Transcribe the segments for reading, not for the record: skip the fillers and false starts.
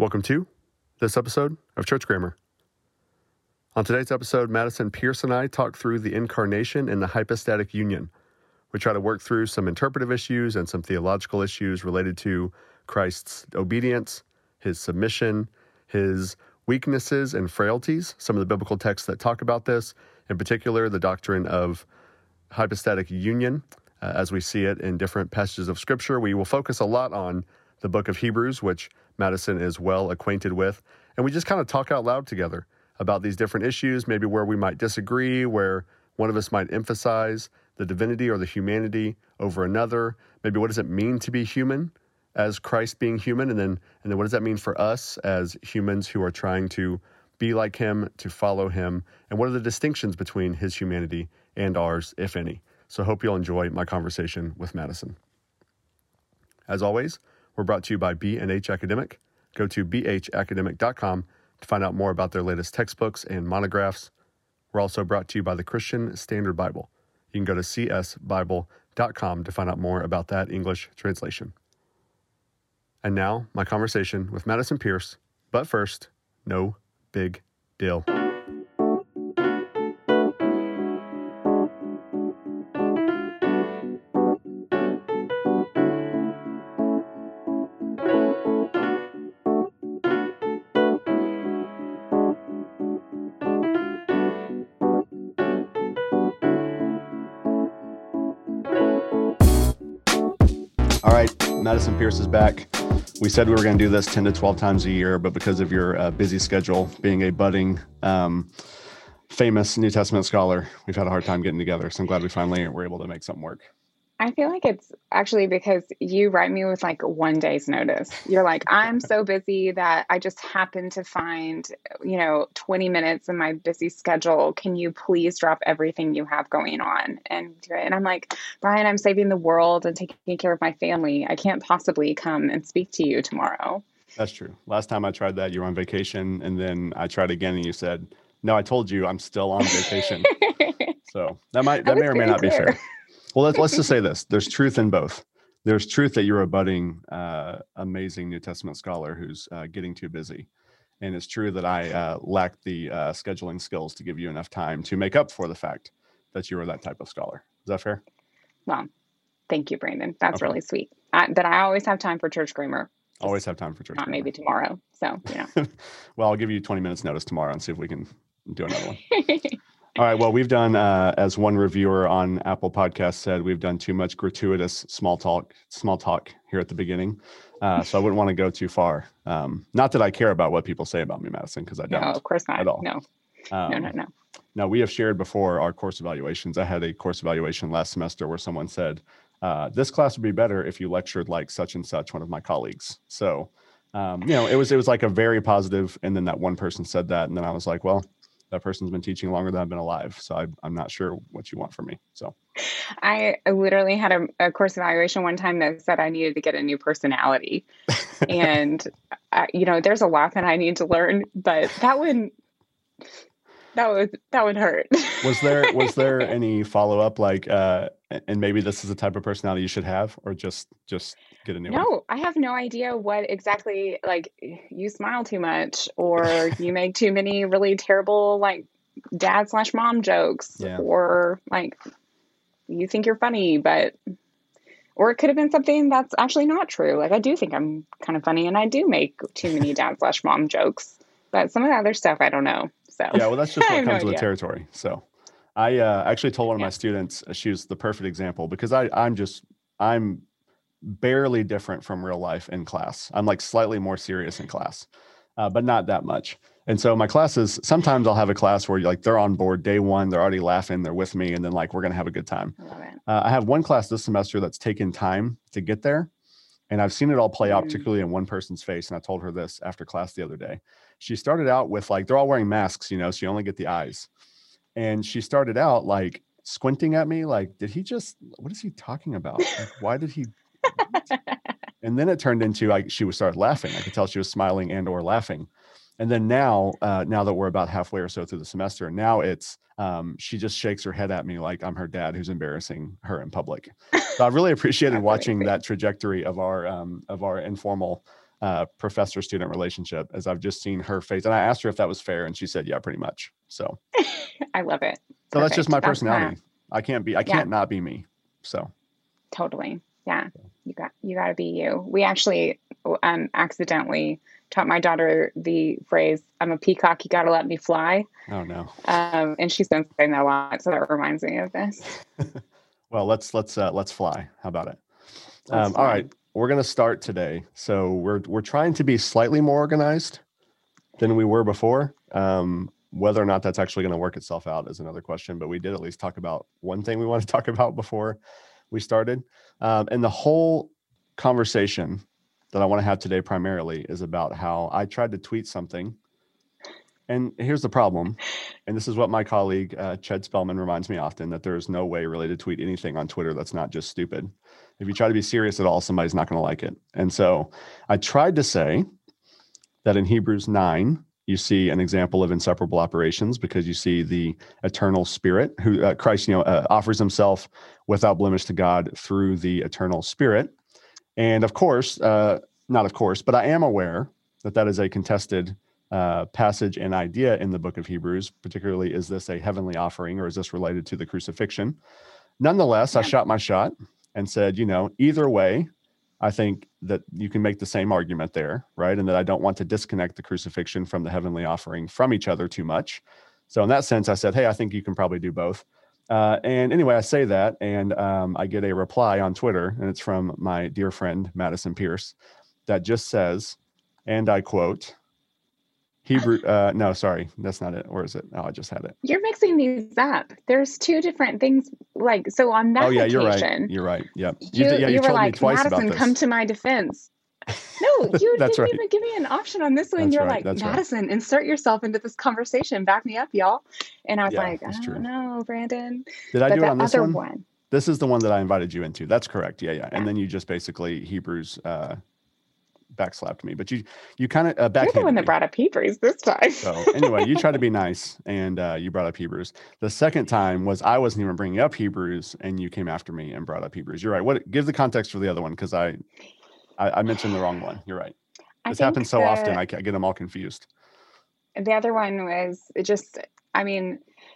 Welcome to this episode of Church Grammar. On today's episode, Madison Pierce and I talk through the incarnation and the hypostatic union. We try to work through some interpretive issues and some theological issues related to Christ's obedience, his submission, his weaknesses and frailties, some of the biblical texts that talk about this, in particular the doctrine of hypostatic union, as we see it in different passages of Scripture. We will focus a lot on the book of Hebrews, which Madison is well acquainted with, and we just kind of talk out loud together about these different issues, maybe where we might disagree, where one of us might emphasize the divinity or the humanity over another. Maybe what does it mean to be human as Christ being human, and then what does that mean for us as humans who are trying to be like him, to follow him, and what are the distinctions between his humanity and ours, if any. So hope you'll enjoy my conversation with Madison. As always, we're brought to you by B&H Academic. Go to bhacademic.com to find out more about their latest textbooks and monographs. We're also brought to you by the Christian Standard Bible. You can go to csbible.com to find out more about that English translation. And now, my conversation with Madison Pierce. But first, no big deal. Madison Pierce is back. We said we were going to do this 10 to 12 times a year, but because of your busy schedule, being a budding, famous New Testament scholar, we've had a hard time getting together. So I'm glad we finally were able to make something work. I feel like it's actually because you write me with like one day's notice. You're like, I'm so busy that I just happen to find, 20 minutes in my busy schedule. Can you please drop everything you have going on and do it? And I'm like, Brian, I'm saving the world and taking care of my family. I can't possibly come and speak to you tomorrow. That's true. Last time I tried that, you were on vacation, and then I tried again and you said, no, I told you I'm still on vacation. So that may or may not be fair. Well, let's just say this. There's truth in both. There's truth that you're a budding, amazing New Testament scholar who's getting too busy. And it's true that I lack the scheduling skills to give you enough time to make up for the fact that you are that type of scholar. Is that fair? Well, thank you, Brandon. That's really sweet. But I always have time for Church Grammar. Always have time for Church Grammar. Not maybe tomorrow. So, Well, I'll give you 20 minutes notice tomorrow and see if we can do another one. All right. Well, we've done, as one reviewer on Apple Podcasts said, we've done too much gratuitous small talk here at the beginning. So I wouldn't want to go too far. Not that I care about what people say about me, Madison, because I don't. No, of course not. At all. No. No. Now, we have shared before our course evaluations. I had a course evaluation last semester where someone said, this class would be better if you lectured like such and such, one of my colleagues. So, it was like a very positive. And then that one person said that. And then I was like, well, that person's been teaching longer than I've been alive. So I'm not sure what you want from me. So I literally had a course evaluation one time that said I needed to get a new personality. And, there's a lot that I need to learn, but that would hurt. Was there any follow-up like, and maybe this is the type of personality you should have, or just get a new one? No, I have no idea what exactly, like, you smile too much, or you make too many really terrible, like, dad/mom jokes, or, like, you think you're funny, but, or it could have been something that's actually not true. Like, I do think I'm kind of funny, and I do make too many dad/mom jokes, but some of the other stuff, I don't know, so. Yeah, well, that's just what comes with the territory, so. I actually told one of my students, she was the perfect example, because I'm barely different from real life in class. I'm like slightly more serious in class, but not that much. And so my classes, sometimes I'll have a class where like they're on board day one, they're already laughing, they're with me, and then like we're going to have a good time. I have one class this semester that's taken time to get there. And I've seen it all play out, particularly in one person's face. And I told her this after class the other day. She started out with like, they're all wearing masks, so you only get the eyes. And she started out like squinting at me, like, what is he talking about? Like, why did he? And then it turned into like, she started laughing. I could tell she was smiling and or laughing. And then now, now that we're about halfway or so through the semester, now it's, she just shakes her head at me like I'm her dad who's embarrassing her in public. So I really appreciated watching that trajectory of our informal professor-student relationship, as I've just seen her face. And I asked her if that was fair, and she said, yeah, pretty much. So I love it. So perfect. That's just my personality. I can't not be me. So totally. Yeah. You got to be you. We actually accidentally taught my daughter the phrase, I'm a peacock, you got to let me fly. Oh no. And she's been saying that a lot. So that reminds me of this. Well, let's fly. How about it? All right. We're going to start today. So we're trying to be slightly more organized than we were before. Whether or not that's actually going to work itself out is another question, but we did at least talk about one thing we want to talk about before we started. And the whole conversation that I want to have today primarily is about how I tried to tweet something. And here's the problem. And this is what my colleague, Ched Spellman, reminds me often, that there is no way really to tweet anything on Twitter that's not just stupid. If you try to be serious at all, somebody's not going to like it. And so I tried to say that in Hebrews 9, you see an example of inseparable operations, because you see the eternal Spirit, who Christ, offers himself without blemish to God through the eternal Spirit. And of course, but I am aware that that is a contested passage and idea in the book of Hebrews, particularly, is this a heavenly offering, or is this related to the crucifixion? Nonetheless, I shot my shot and said, either way, I think that you can make the same argument there, right? And that I don't want to disconnect the crucifixion from the heavenly offering from each other too much. So in that sense, I said, hey, I think you can probably do both. And anyway, I say that, and I get a reply on Twitter, and it's from my dear friend, Madison Pierce, that just says, and I quote, that's not it. Or is it? Oh, I just had it. You're mixing these up. There's two different things. So on that occasion. Oh, yeah, you're right. Yeah. You told me twice about this. Madison, come to my defense. No, you didn't even give me an option on this one. Madison, insert yourself into this conversation. Back me up, y'all. And I was I don't know, Brandon. Did I do it on this one? This is the one that I invited you into. That's correct. Yeah. And then you just basically Hebrews backslapped me, but you kind of backhanded. You're the one that brought up Hebrews this time. So anyway, you tried to be nice, and you brought up Hebrews. The second time was I wasn't even bringing up Hebrews, and you came after me and brought up Hebrews. You're right. What? Give the context for the other one, because I mentioned the wrong one. You're right. This happens so often, I get them all confused. The other one was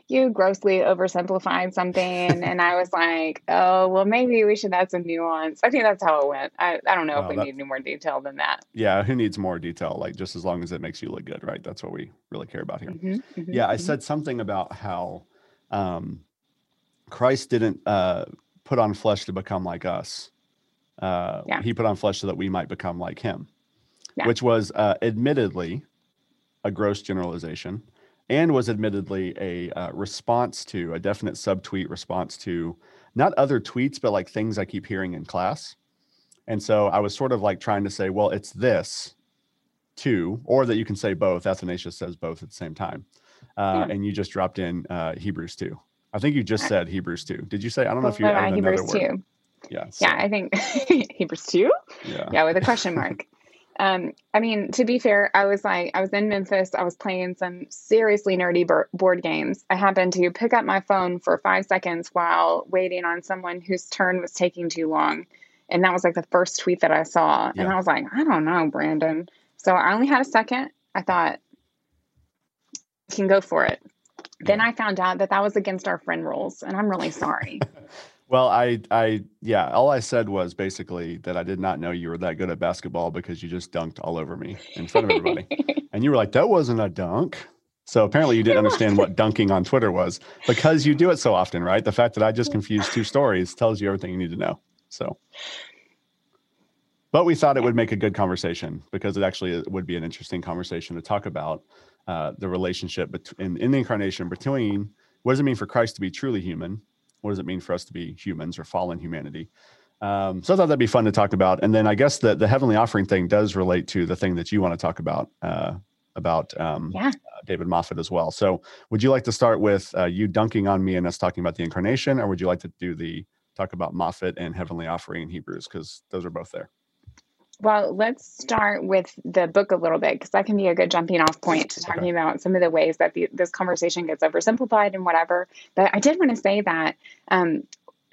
you grossly oversimplified something, and I was like, oh, well, maybe we should add some nuance. I think that's how it went. I don't know if we need any more detail than that. Yeah, who needs more detail? Just as long as it makes you look good, right? That's what we really care about here. I said something about how Christ didn't put on flesh to become like us. He put on flesh so that we might become like him, which was admittedly a gross generalization. And was admittedly a response to, a definite subtweet response to, not other tweets, but things I keep hearing in class. And so I was sort of trying to say, well, it's this too, or that you can say both. Athanasius says both at the same time. And you just dropped in Hebrews 2. I think you just said Hebrews 2. Did you say, I don't know if you added Hebrews 2. Word. Yeah. So. Yeah, I think Hebrews 2? Yeah. Yeah, with a question mark. To be fair, I was in Memphis. I was playing some seriously nerdy board games. I happened to pick up my phone for 5 seconds while waiting on someone whose turn was taking too long. And that was the first tweet that I saw. Yeah. And I was like, I don't know, Brandon. So I only had a second. I thought, I can go for it. Yeah. Then I found out that was against our friend rules. And I'm really sorry. Well, all I said was basically that I did not know you were that good at basketball because you just dunked all over me in front of everybody. And you were like, that wasn't a dunk. So apparently you didn't understand what dunking on Twitter was, because you do it so often, right? The fact that I just confused two stories tells you everything you need to know. So, but we thought it would make a good conversation, because it actually would be an interesting conversation to talk about the relationship in the incarnation between what does it mean for Christ to be truly human? What does it mean for us to be humans or fallen humanity? So I thought that'd be fun to talk about. And then I guess the heavenly offering thing does relate to the thing that you want to talk about David Moffitt as well. So would you like to start with you dunking on me and us talking about the incarnation, or would you like to talk about Moffitt and heavenly offering in Hebrews? Because those are both there. Well, let's start with the book a little bit, because that can be a good jumping off point to talking about some of the ways that this conversation gets oversimplified and whatever. But I did want to say that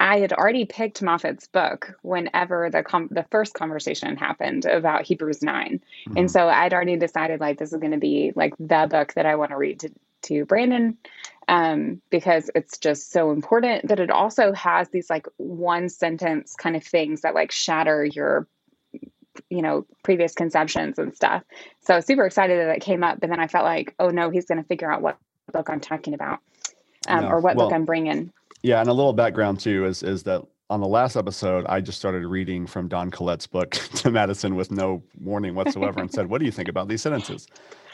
I had already picked Moffitt's book whenever the first conversation happened about Hebrews 9. Mm-hmm. And so I'd already decided, like, this is going to be like the book that I want to read to Brandon, because it's just so important. But it also has these like one sentence kind of things that like shatter your, you know, previous conceptions and stuff. So I was super excited that it came up. But then I felt like, oh no, he's going to figure out what book I'm talking about or what book I'm bringing. Yeah, and a little background too is that on the last episode, I just started reading from Don Collette's book to Madison with no warning whatsoever and said, what do you think about these sentences?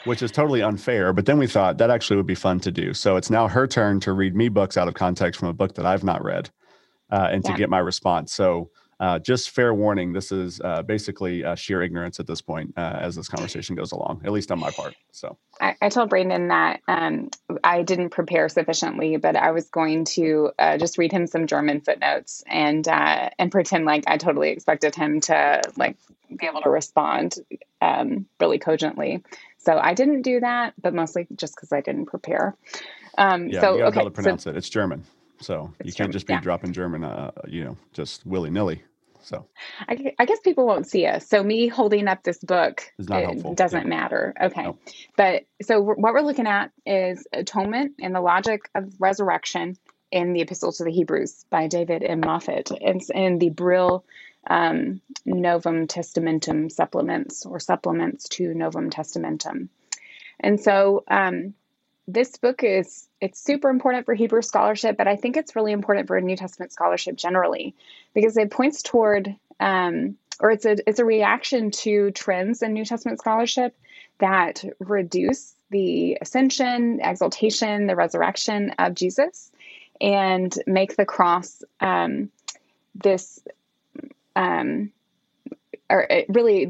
Which is totally unfair. But then we thought that actually would be fun to do. So it's now her turn to read me books out of context from a book that I've not read and to get my response. So just fair warning, this is basically sheer ignorance at this point as this conversation goes along, at least on my part. So I told Brandon that I didn't prepare sufficiently, but I was going to just read him some German footnotes and pretend like I totally expected him to like be able to respond really cogently. So I didn't do that, but mostly just because I didn't prepare. You gotta be able to pronounce it. It's German. So it's you can't German, just be dropping German, just willy-nilly. So I guess people won't see us. So me holding up this book doesn't matter. Okay. Nope. But so what we're looking at is Atonement and the Logic of Resurrection in the Epistle to the Hebrews by David M. Moffitt. It's in the Brill Novum Testamentum supplements or supplements to Novum Testamentum. And so this book it's super important for Hebrew scholarship, but I think it's really important for New Testament scholarship generally, because it points toward, it's a reaction to trends in New Testament scholarship that reduce the ascension, exaltation, the resurrection of Jesus, and make the cross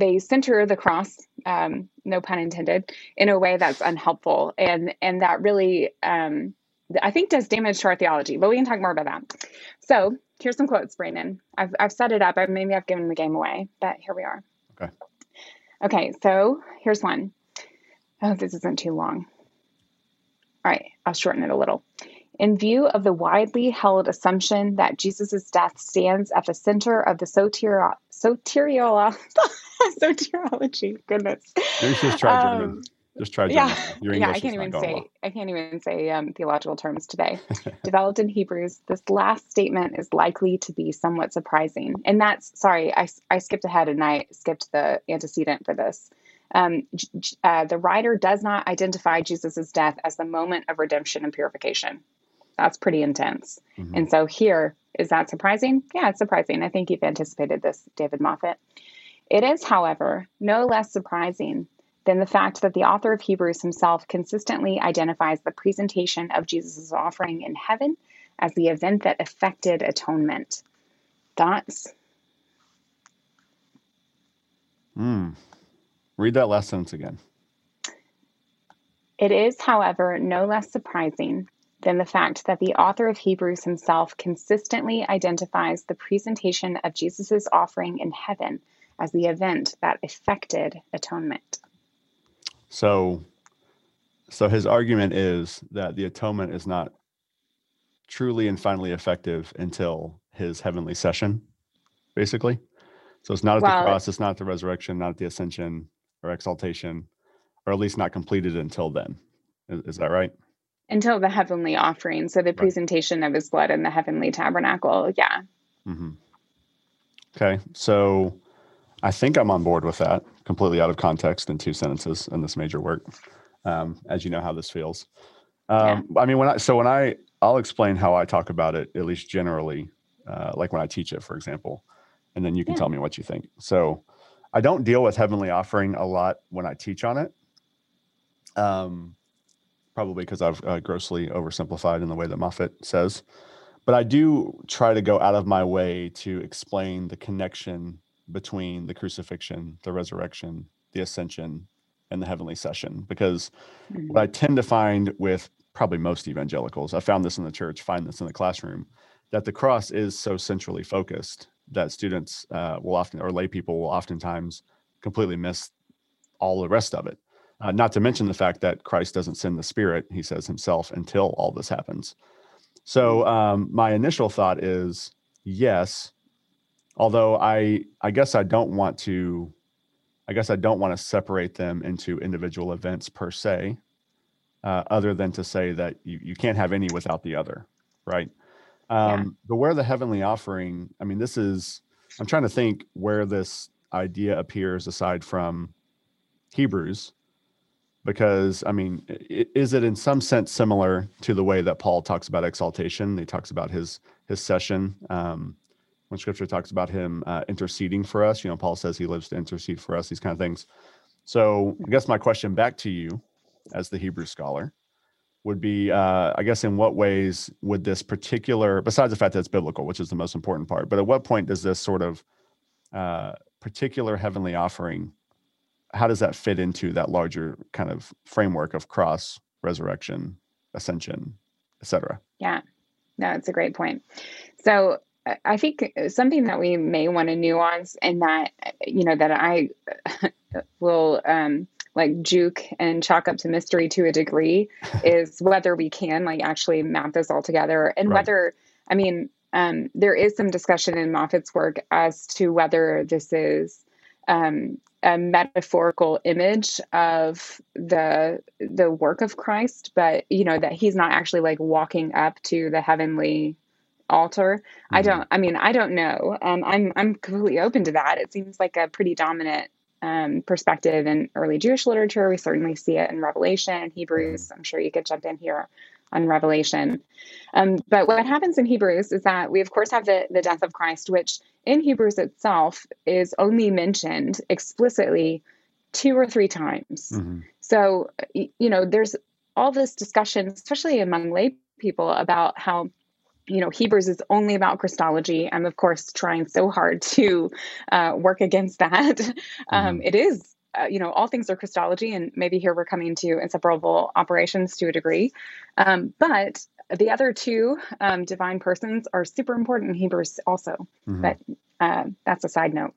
they center the cross, no pun intended, in a way that's unhelpful. And that really, I think, does damage to our theology, but we can talk more about that. So here's some quotes, Brandon. I've set it up. Maybe I've given the game away, but here we are. Okay, so here's one. I hope this isn't too long. All right, I'll shorten it a little. In view of the widely held assumption that Jesus' death stands at the center of the soteriology, goodness. There's just tragedy. I can't even say theological terms today. Developed in Hebrews, this last statement is likely to be somewhat surprising. And that's, sorry, I skipped ahead and I skipped the antecedent for this. The writer does not identify Jesus' death as the moment of redemption and purification. That's pretty intense. Mm-hmm. And so here, is that surprising? Yeah, it's surprising. I think you've anticipated this, David Moffitt. It is, however, no less surprising than the fact that the author of Hebrews himself consistently identifies the presentation of Jesus' offering in heaven as the event that effected atonement. Thoughts? Read that last sentence again. It is, however, no less surprising than the fact that the author of Hebrews himself consistently identifies the presentation of Jesus' offering in heaven as the event that effected atonement. So his argument is that the atonement is not truly and finally effective until his heavenly session, basically. So it's not at the cross, it's not at the resurrection, not at the ascension, or exaltation, or at least not completed until then. Is that right? Until the heavenly offering. So the presentation of his blood in the heavenly tabernacle. Yeah. Mm-hmm. Okay. So I think I'm on board with that, completely out of context in two sentences in this major work, as you know how this feels. I mean, I'll explain how I talk about it, at least generally, like when I teach it, for example, and then you can tell me what you think. So I don't deal with heavenly offering a lot when I teach on it, probably because I've grossly oversimplified in the way that Moffitt says. But I do try to go out of my way to explain the connection between the crucifixion, the resurrection, the ascension, and the heavenly session. Because what I tend to find with probably most evangelicals, I found this in the church, find this in the classroom, that the cross is so centrally focused that students lay people will oftentimes completely miss all the rest of it. Not to mention the fact that Christ doesn't send the Spirit, he says himself, until all this happens. So my initial thought is yes. Although I guess I don't want to separate them into individual events per se, other than to say that you can't have any without the other, right? But where the heavenly offering, I mean, I'm trying to think where this idea appears aside from Hebrews, because, I mean, is it in some sense similar to the way that Paul talks about exaltation? He talks about his session, when Scripture talks about him interceding for us. You know, Paul says he lives to intercede for us, these kind of things. So I guess my question back to you as the Hebrew scholar would be, I guess, in what ways would this particular, besides the fact that it's biblical, which is the most important part, but at what point does this sort of particular heavenly offering, how does that fit into that larger kind of framework of cross, resurrection, ascension, et cetera? Yeah, no, it's a great point. So I think something that we may want to nuance, and that, you know, that I will like juke and chalk up to mystery to a degree is whether we can like actually map this all together, and right. whether, I mean, there is some discussion in Moffitt's work as to whether this is a metaphorical image of the work of Christ, but, you know, that he's not actually like walking up to the heavenly altar. Mm-hmm. I don't know. I'm completely open to that. It seems like a pretty dominant perspective in early Jewish literature. We certainly see it in Revelation, Hebrews. I'm sure you could jump in here on Revelation. But what happens in Hebrews is that we, of course, have the death of Christ, which in Hebrews itself is only mentioned explicitly 2 or 3 times. Mm-hmm. So, you know, there's all this discussion, especially among lay people, about how, you know, Hebrews is only about Christology. I'm, of course, trying so hard to work against that. Mm-hmm. It is, you know, all things are Christology, and maybe here we're coming to inseparable operations to a degree. But the other 2 divine persons are super important in Hebrews also. Mm-hmm. But that's a side note.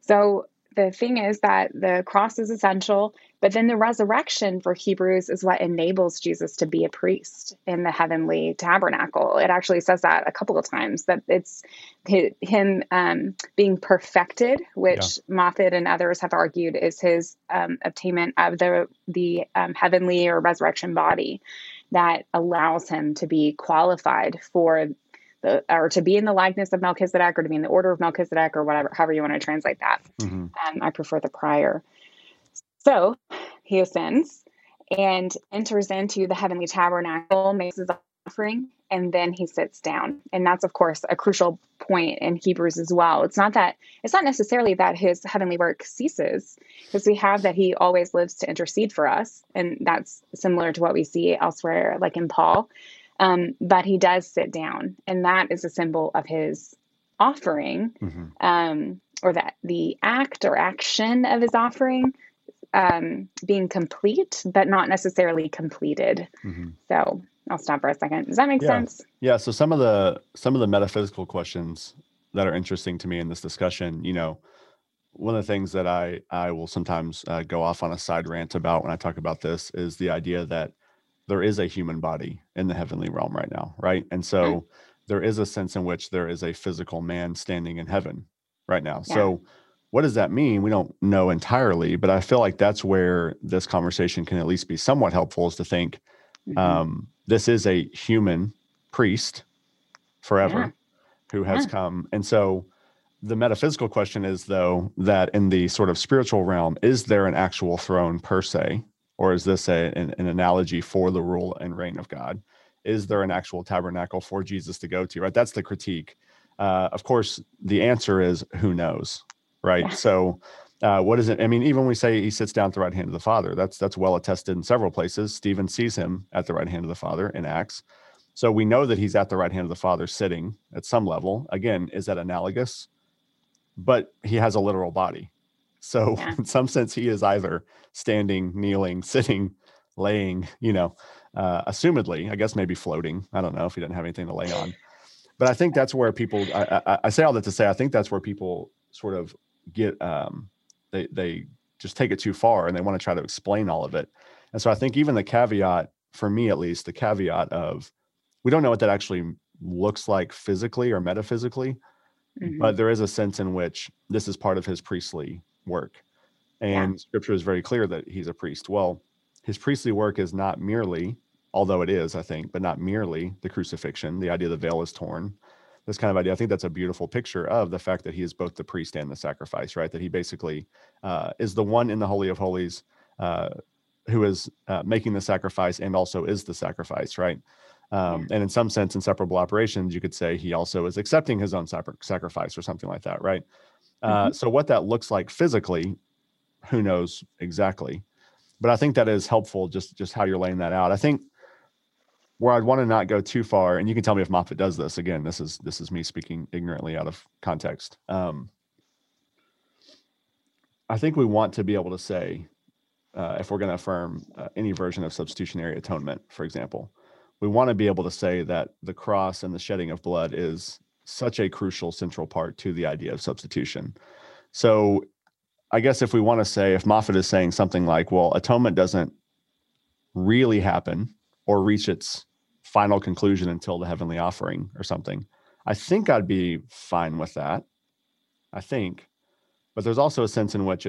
So the thing is that the cross is essential, but then the resurrection for Hebrews is what enables Jesus to be a priest in the heavenly tabernacle. It actually says that a couple of times, that it's him being perfected, which Moffitt and others have argued is his obtainment of the heavenly or resurrection body that allows him to be qualified for or to be in the likeness of Melchizedek, or to be in the order of Melchizedek, or whatever, however you want to translate that. Mm-hmm. I prefer the prior. So he ascends and enters into the heavenly tabernacle, makes his offering, and then he sits down. And that's, of course, a crucial point in Hebrews as well. It's not necessarily that his heavenly work ceases, because we have that he always lives to intercede for us. And that's similar to what we see elsewhere, like in Paul. But he does sit down, and that is a symbol of his offering, mm-hmm. Or that the act or action of his offering being complete, but not necessarily completed. Mm-hmm. So I'll stop for a second. Does that make sense? Yeah. So some of the metaphysical questions that are interesting to me in this discussion, you know, one of the things that I will sometimes go off on a side rant about when I talk about this is the idea that there is a human body in the heavenly realm right now, right? And so there is a sense in which there is a physical man standing in heaven right now. Yeah. So what does that mean? We don't know entirely, but I feel like that's where this conversation can at least be somewhat helpful, is to think this is a human priest forever who has come. And so the metaphysical question is, though, that in the sort of spiritual realm, is there an actual throne per se? Or is this an analogy for the rule and reign of God? Is there an actual tabernacle for Jesus to go to, right? That's the critique. Of course, the answer is who knows, right? Yeah. So what is it? I mean, even when we say he sits down at the right hand of the Father, that's well attested in several places. Stephen sees him at the right hand of the Father in Acts. So we know that he's at the right hand of the Father sitting at some level. Again, is that analogous? But he has a literal body. So in some sense, he is either standing, kneeling, sitting, laying, you know, assumedly, I guess maybe floating. I don't know if he didn't have anything to lay on. But I think that's where people, I say all that to say, I think that's where people sort of get, they just take it too far and they want to try to explain all of it. And so I think even the caveat, for me at least, the caveat of we don't know what that actually looks like physically or metaphysically, Mm-hmm. But there is a sense in which this is part of his priestly work. And scripture is very clear that he's a priest. Well, his priestly work is not merely, although it is, I think, but not merely the crucifixion, the idea the veil is torn, this kind of idea. I think that's a beautiful picture of the fact that he is both the priest and the sacrifice, right? That he basically is the one in the Holy of Holies who is making the sacrifice and also is the sacrifice, right? And in some sense, inseparable operations, you could say he also is accepting his own sacrifice or something like that, right? So what that looks like physically, who knows exactly? But I think that is helpful, just how you're laying that out. I think where I'd want to not go too far, and you can tell me if Moffitt does this. Again, this is me speaking ignorantly out of context. I think we want to be able to say, if we're going to affirm any version of substitutionary atonement, for example, we want to be able to say that the cross and the shedding of blood is such a crucial central part to the idea of substitution. So I guess if we want to say, if Moffitt is saying something like, well, atonement doesn't really happen or reach its final conclusion until the heavenly offering or something, I think I'd be fine with that. I think. But there's also a sense in which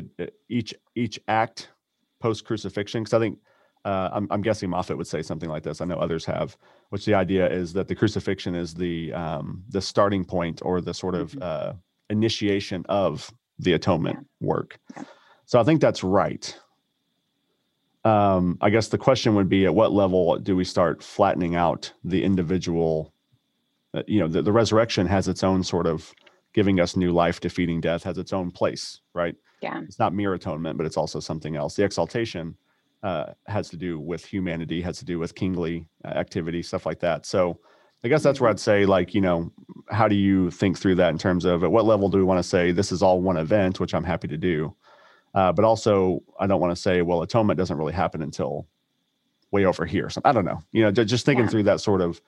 each act post-crucifixion, because I think I'm guessing Moffitt would say something like this. I know others have, which the idea is that the crucifixion is the starting point or the sort of initiation of the atonement work. Yeah. So I think that's right. I guess the question would be, at what level do we start flattening out the individual? The resurrection has its own sort of giving us new life, defeating death, has its own place, right? Yeah. It's not mere atonement, but it's also something else. The exaltation has to do with humanity, has to do with kingly activity, stuff like that. So I guess that's where I'd say, like, how do you think through that in terms of at what level do we want to say this is all one event, which I'm happy to do. But also I don't want to say, well, atonement doesn't really happen until way over here. So I don't know, just thinking through that sort of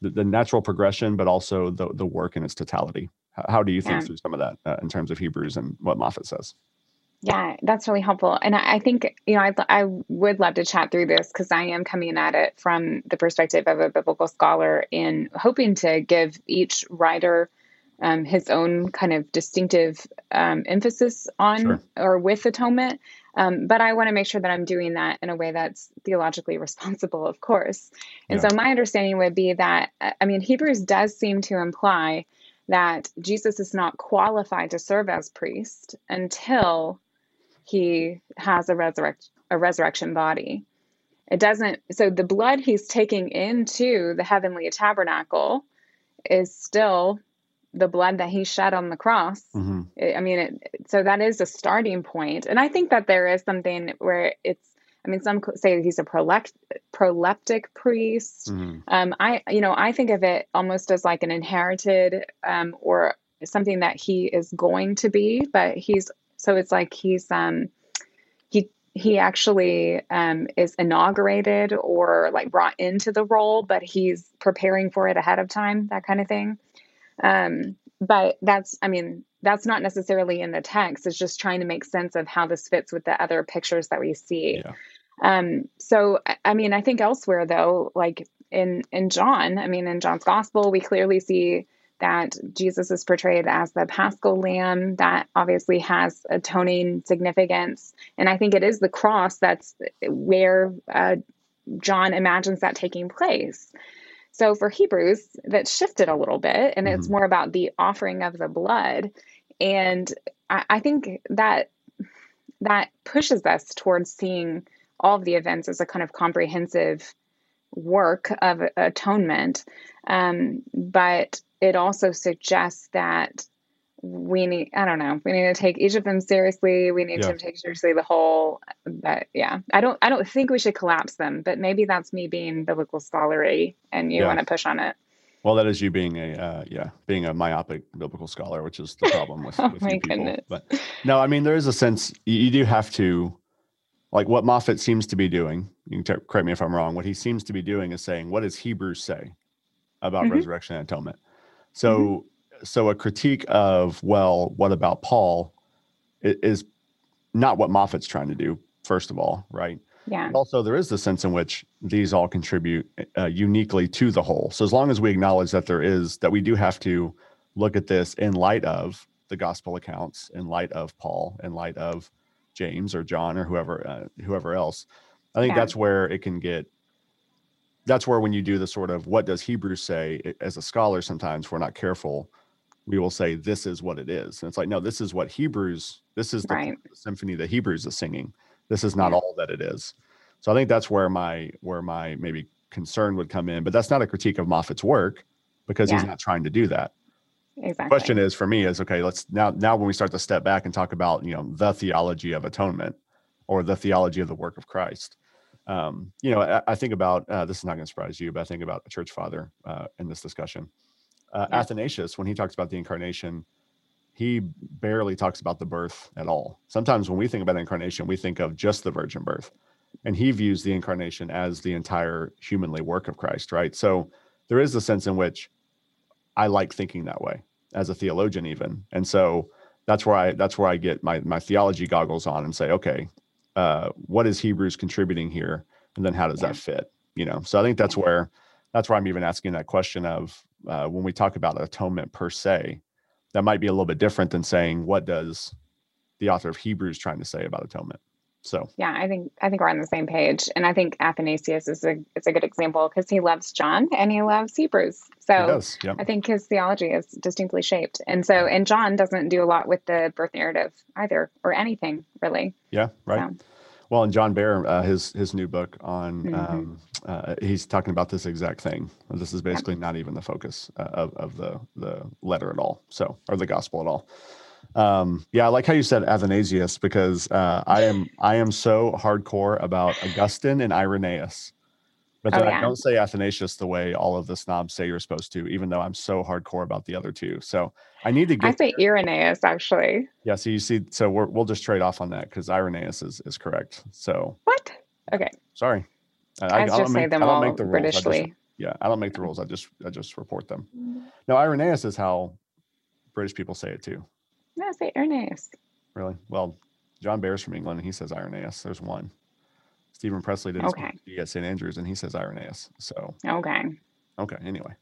the natural progression, but also the work in its totality. How do you think through some of that in terms of Hebrews and what Moffitt says? Yeah, that's really helpful. And I think, I would love to chat through this because I am coming at it from the perspective of a biblical scholar and hoping to give each writer his own kind of distinctive emphasis on or with atonement. But I want to make sure that I'm doing that in a way that's theologically responsible, of course. And so my understanding would be that, Hebrews does seem to imply that Jesus is not qualified to serve as priest until he has a resurrection body. It doesn't, so the blood he's taking into the heavenly tabernacle is still the blood that he shed on the cross. So that is a starting point. And I think that there is something where it's, some say he's a proleptic priest. I think of it almost as like an inherited or something that he is going to be, but he actually is inaugurated or like brought into the role, but he's preparing for it ahead of time, that kind of thing. But that's not necessarily in the text. It's just trying to make sense of how this fits with the other pictures that we see. Yeah. So, I think elsewhere though, like in John, in John's gospel, we clearly see that Jesus is portrayed as the Paschal Lamb that obviously has atoning significance. And I think it is the cross that's where John imagines that taking place. So for Hebrews, that shifted a little bit, and it's more about the offering of the blood. And I think that pushes us towards seeing all of the events as a kind of comprehensive work of atonement. But it also suggests that we need to take each of them seriously. We need to take seriously the whole, but I don't think we should collapse them, but maybe that's me being biblical scholarly and you want to push on it. Well, that is you being a myopic biblical scholar, which is the problem with, with you people. Goodness. But no, there is a sense you do have to, like what Moffitt seems to be doing, you can correct me if I'm wrong. What he seems to be doing is saying, what does Hebrews say about resurrection and atonement? So, so a critique of, well, what about Paul, is not what Moffitt's trying to do, first of all, right? Yeah. Also, there is the sense in which these all contribute uniquely to the whole. So as long as we acknowledge that we do have to look at this in light of the gospel accounts, in light of Paul, in light of James or John or whoever else. I think that's where it can get. That's where when you do the sort of what does Hebrews say, as a scholar, sometimes if we're not careful, we will say this is what it is. And it's like, no, this is what Hebrews, this is the symphony that Hebrews is singing. This is not all that it is. So I think that's where my maybe concern would come in, but that's not a critique of Moffitt's work, because he's not trying to do that. Exactly. The question is for me is, okay, let's now when we start to step back and talk about, you know, the theology of atonement or the theology of the work of Christ. You know, I think about, this is not going to surprise you, but I think about a church father in this discussion. Athanasius, when he talks about the incarnation, he barely talks about the birth at all. Sometimes when we think about incarnation, we think of just the virgin birth. And he views the incarnation as the entire humanly work of Christ, right? So there is a sense in which I like thinking that way as a theologian even. And so that's where I get my theology goggles on and say, okay, what is Hebrews contributing here? And then how does that fit? You know, so I think that's where I'm even asking that question of when we talk about atonement per se, that might be a little bit different than saying, what does the author of Hebrews trying to say about atonement? So yeah, I think we're on the same page. And I think Athanasius is a good example because he loves John and he loves Hebrews. So he does, I think his theology is distinctly shaped. And so, and John doesn't do a lot with the birth narrative either, or anything really. Yeah. Right. So. Well, and John Barr, his new book on, he's talking about this exact thing. This is basically not even the focus of the letter at all. So, or the gospel at all. I like how you said Athanasius, because I am so hardcore about Augustine and Irenaeus, but then I don't say Athanasius the way all of the snobs say you're supposed to, even though I'm so hardcore about the other two. So I need to get. I say there. Irenaeus actually. Yeah, so you see, so we'll just trade off on that because Irenaeus is correct. So what? Okay. Sorry, I don't make the rules. I don't make the rules. I just report them. No, Irenaeus is how British people say it too. No, say Irenaeus. Really? Well, John Barr's from England, and he says Irenaeus. There's one. Stephen Presley did his PhD at St. Andrews, and he says Irenaeus. So okay. Anyway,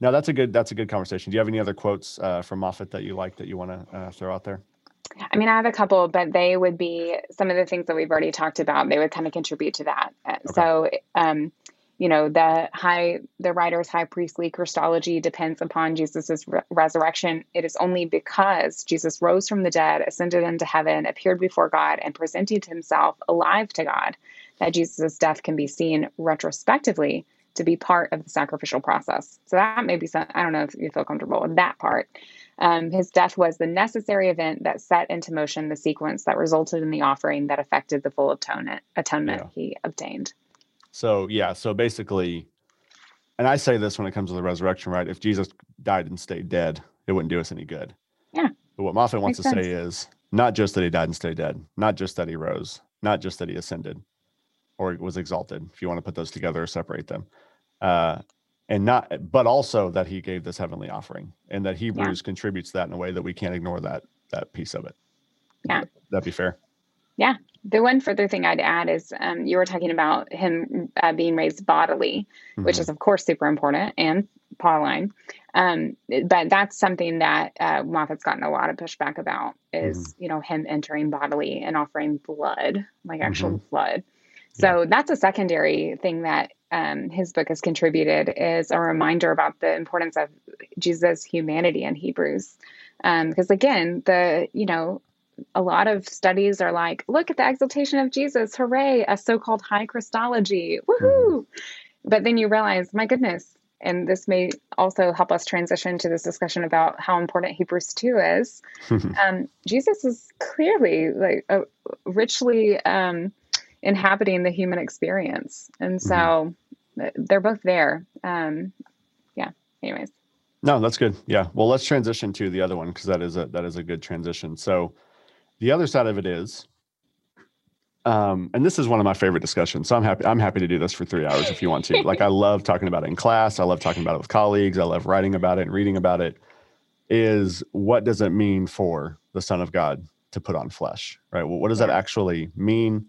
now that's a good conversation. Do you have any other quotes from Moffitt that you like that you want to throw out there? I mean, I have a couple, but they would be some of the things that we've already talked about. They would kind of contribute to that. So, you know, the writer's high priestly Christology depends upon Jesus's resurrection. It is only because Jesus rose from the dead, ascended into heaven, appeared before God, and presented himself alive to God that Jesus's death can be seen retrospectively to be part of the sacrificial process. So that may be some, I don't know if you feel comfortable with that part. His death was the necessary event that set into motion the sequence that resulted in the offering that effected the full atonement he obtained. So, so basically, and I say this when it comes to the resurrection, right? If Jesus died and stayed dead, it wouldn't do us any good. Yeah. But what Moffitt wants to say is not just that he died and stayed dead, not just that he rose, not just that he ascended or was exalted, if you want to put those together or separate them, but also that he gave this heavenly offering, and that Hebrews contributes that in a way that we can't ignore that piece of it. Yeah. Would that be fair? Yeah. The one further thing I'd add is you were talking about him being raised bodily, which is, of course, super important and Pauline. But that's something that Moffitt's gotten a lot of pushback about is, you know, him entering bodily and offering blood, like actual blood. So that's a secondary thing that his book has contributed is a reminder about the importance of Jesus' humanity in Hebrews. Because, again, a lot of studies are like, look at the exaltation of Jesus. Hooray. A so-called high Christology. Woohoo. But then you realize, my goodness. And this may also help us transition to this discussion about how important Hebrews 2 is. Jesus is clearly richly inhabiting the human experience. And so they're both there. Anyways. No, that's good. Yeah. Well, let's transition to the other one, because that is a good transition. So, the other side of it is, and this is one of my favorite discussions. So I'm happy to do this for 3 hours if you want to. I love talking about it in class. I love talking about it with colleagues. I love writing about it and reading about it. Is what does it mean for the Son of God to put on flesh? Right. Well, what does that actually mean?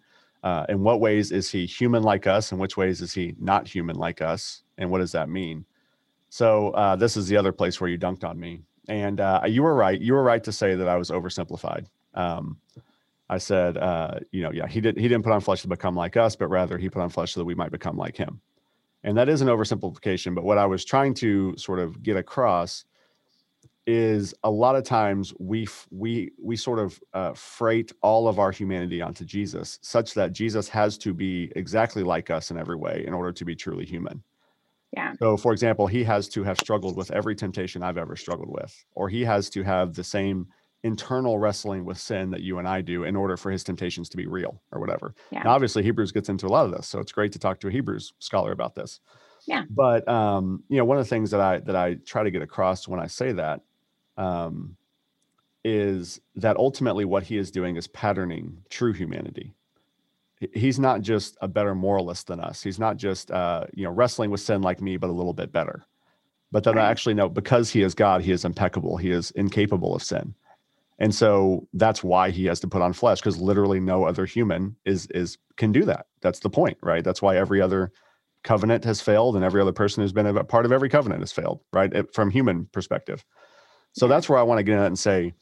In what ways is he human like us? In which ways is he not human like us? And what does that mean? So this is the other place where you dunked on me And you were right. You were right to say that I was oversimplified. I said, he didn't put on flesh to become like us, but rather he put on flesh so that we might become like him. And that is an oversimplification. But what I was trying to sort of get across is a lot of times we sort of freight all of our humanity onto Jesus, such that Jesus has to be exactly like us in every way in order to be truly human. Yeah. So, for example, he has to have struggled with every temptation I've ever struggled with, or he has to have the same internal wrestling with sin that you and I do in order for his temptations to be real or whatever. Yeah. Now, obviously, Hebrews gets into a lot of this, so it's great to talk to a Hebrews scholar about this. Yeah. But, one of the things that I try to get across when I say that is that ultimately what he is doing is patterning true humanity. He's not just a better moralist than us. He's not just, wrestling with sin like me, but a little bit better. But then I actually know because he is God, he is impeccable. He is incapable of sin. And so that's why he has to put on flesh, because literally no other human can do that. That's the point, right? That's why every other covenant has failed and every other person who's been a part of every covenant has failed, right? From human perspective. So that's where I want to get at and say,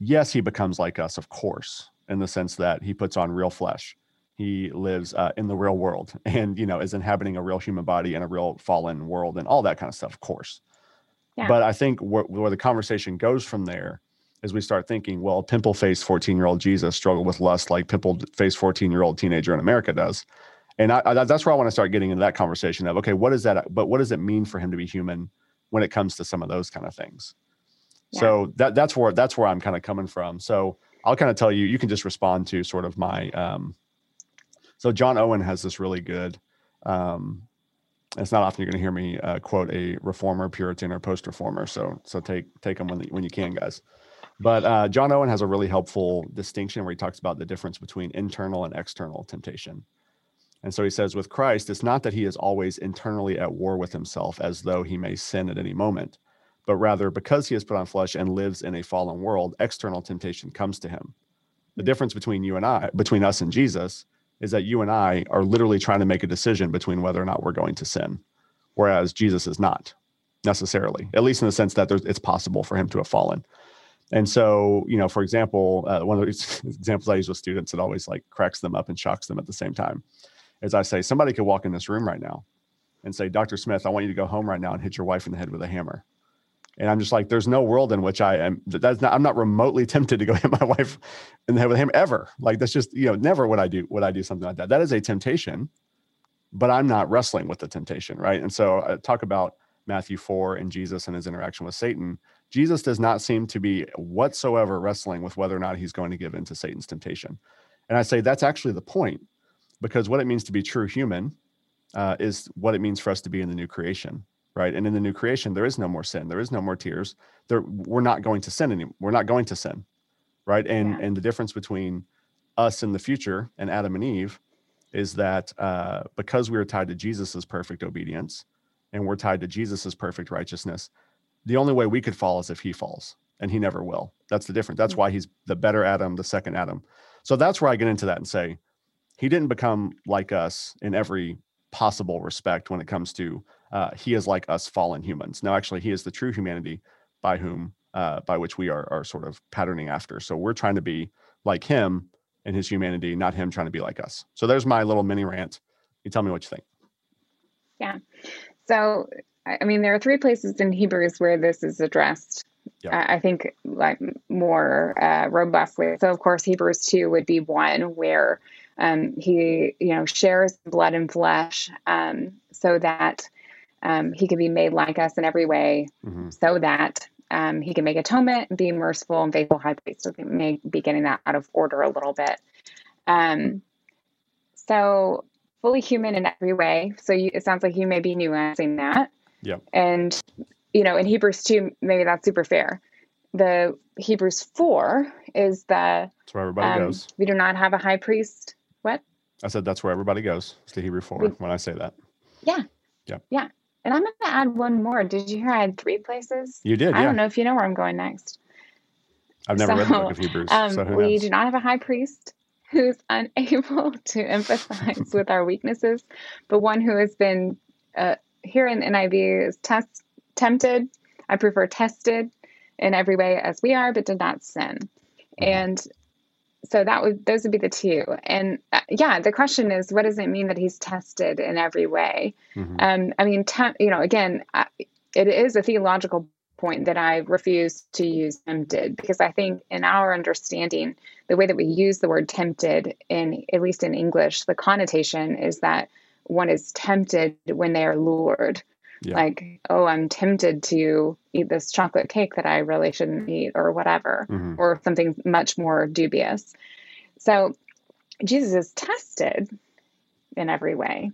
yes, he becomes like us, of course, in the sense that he puts on real flesh. He lives in the real world and, is inhabiting a real human body and a real fallen world and all that kind of stuff, of course. Yeah. But I think where the conversation goes from there is we start thinking, well, pimple-faced 14-year-old Jesus struggled with lust like pimple-faced 14-year-old teenager in America does. And that's where I want to start getting into that conversation of, okay, what is that? But what does it mean for him to be human when it comes to some of those kind of things? Yeah. So that's where I'm kind of coming from. So I'll kind of tell you, you can just respond to sort of my... So John Owen has this really good, it's not often you're going to hear me quote a reformer, Puritan, or post-reformer. So take them when you can, guys. But John Owen has a really helpful distinction where he talks about the difference between internal and external temptation. And so he says, with Christ, it's not that he is always internally at war with himself as though he may sin at any moment, but rather because he has put on flesh and lives in a fallen world, external temptation comes to him. The difference between us and Jesus is that you and I are literally trying to make a decision between whether or not we're going to sin, whereas Jesus is not necessarily, at least in the sense that it's possible for him to have fallen. And so, for example, one of the examples I use with students, it always like cracks them up and shocks them at the same time, is I say, somebody could walk in this room right now and say, Dr. Smith, I want you to go home right now and hit your wife in the head with a hammer. And I'm just like, there's no world in which I'm not remotely tempted to go hit my wife in the head with him ever. Like, that's just, never would I do something like that. That is a temptation, but I'm not wrestling with the temptation, right? And so talk about Matthew 4 and Jesus and his interaction with Satan. Jesus does not seem to be whatsoever wrestling with whether or not he's going to give in to Satan's temptation. And I say, that's actually the point, because what it means to be true human is what it means for us to be in the new creation. Right. And in the new creation, there is no more sin. There is no more tears. We're not going to sin anymore. We're not going to sin. Right. And the difference between us in the future and Adam and Eve is that because we are tied to Jesus's perfect obedience and we're tied to Jesus's perfect righteousness, the only way we could fall is if he falls, and he never will. That's the difference. That's why he's the better Adam, the second Adam. So that's where I get into that and say, he didn't become like us in every possible respect when it comes to he is like us fallen humans. No, actually, he is the true humanity by which we are sort of patterning after. So we're trying to be like him and his humanity, not him trying to be like us. So there's my little mini rant. You tell me what you think. Yeah. So, I mean, there are three places in Hebrews where this is addressed. Yeah. I think like more robustly. So, of course, Hebrews 2 would be one where he, shares blood and flesh so that he can be made like us in every way, mm-hmm. so that he can make atonement and be merciful and faithful high priest. So we may be getting that out of order a little bit. So fully human in every way. So it sounds like you may be nuancing that. Yeah. And, in Hebrews 2, maybe that's super fair. The Hebrews 4 is that's where everybody goes. We do not have a high priest. What? I said that's where everybody goes. It's the Hebrew 4 when I say that. Yeah. Yeah. Yeah. And I'm going to add one more. Did you hear I had three places? You did, yeah. I don't know if you know where I'm going next. I've never read the book of Hebrews. So who knows? We do not have a high priest who is unable to empathize with our weaknesses, but one who has been, here in NIV, is tempted. I prefer tested in every way as we are, but did not sin. And so those would be the two. And the question is, what does it mean that he's tested in every way? Mm-hmm. It is a theological point that I refuse to use tempted, because I think in our understanding, the way that we use the word tempted, in at least in English, the connotation is that one is tempted when they are lured. Yeah. Like, oh, I'm tempted to eat this chocolate cake that I really shouldn't eat, or whatever, mm-hmm. or something much more dubious. So Jesus is tested in every way.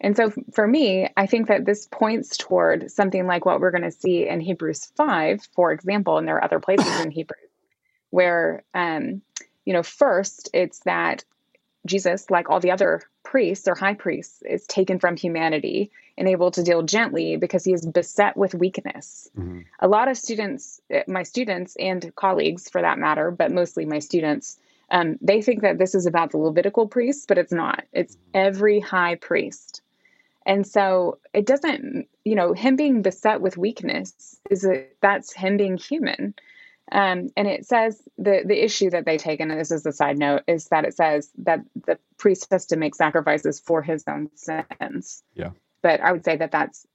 And so for me, I think that this points toward something like what we're going to see in Hebrews 5, for example, and there are other places in Hebrews where, first it's that Jesus, like all the other priests or high priests, is taken from humanity and able to deal gently because he is beset with weakness. Mm-hmm. A lot of students, my students and colleagues for that matter, but mostly my students, they think that this is about the Levitical priests, but it's not. It's every high priest. And so it doesn't, him being beset with weakness, that's him being human. And it says the issue that they take, and this is a side note, is that it says that the priest has to make sacrifices for his own sins. Yeah. But I would say that that's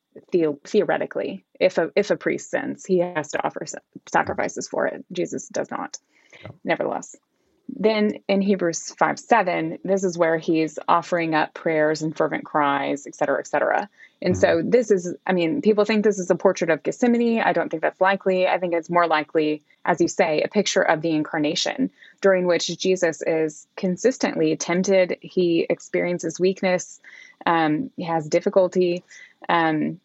theoretically, if a priest sins, he has to offer sacrifices for it. Jesus does not. Yeah. Nevertheless. Then in Hebrews 5:7, this is where he's offering up prayers and fervent cries, et cetera, et cetera. And mm-hmm. so this is, people think this is a portrait of Gethsemane. I don't think that's likely. I think it's more likely, as you say, a picture of the incarnation, during which Jesus is consistently tempted. He experiences weakness. He has difficulty. And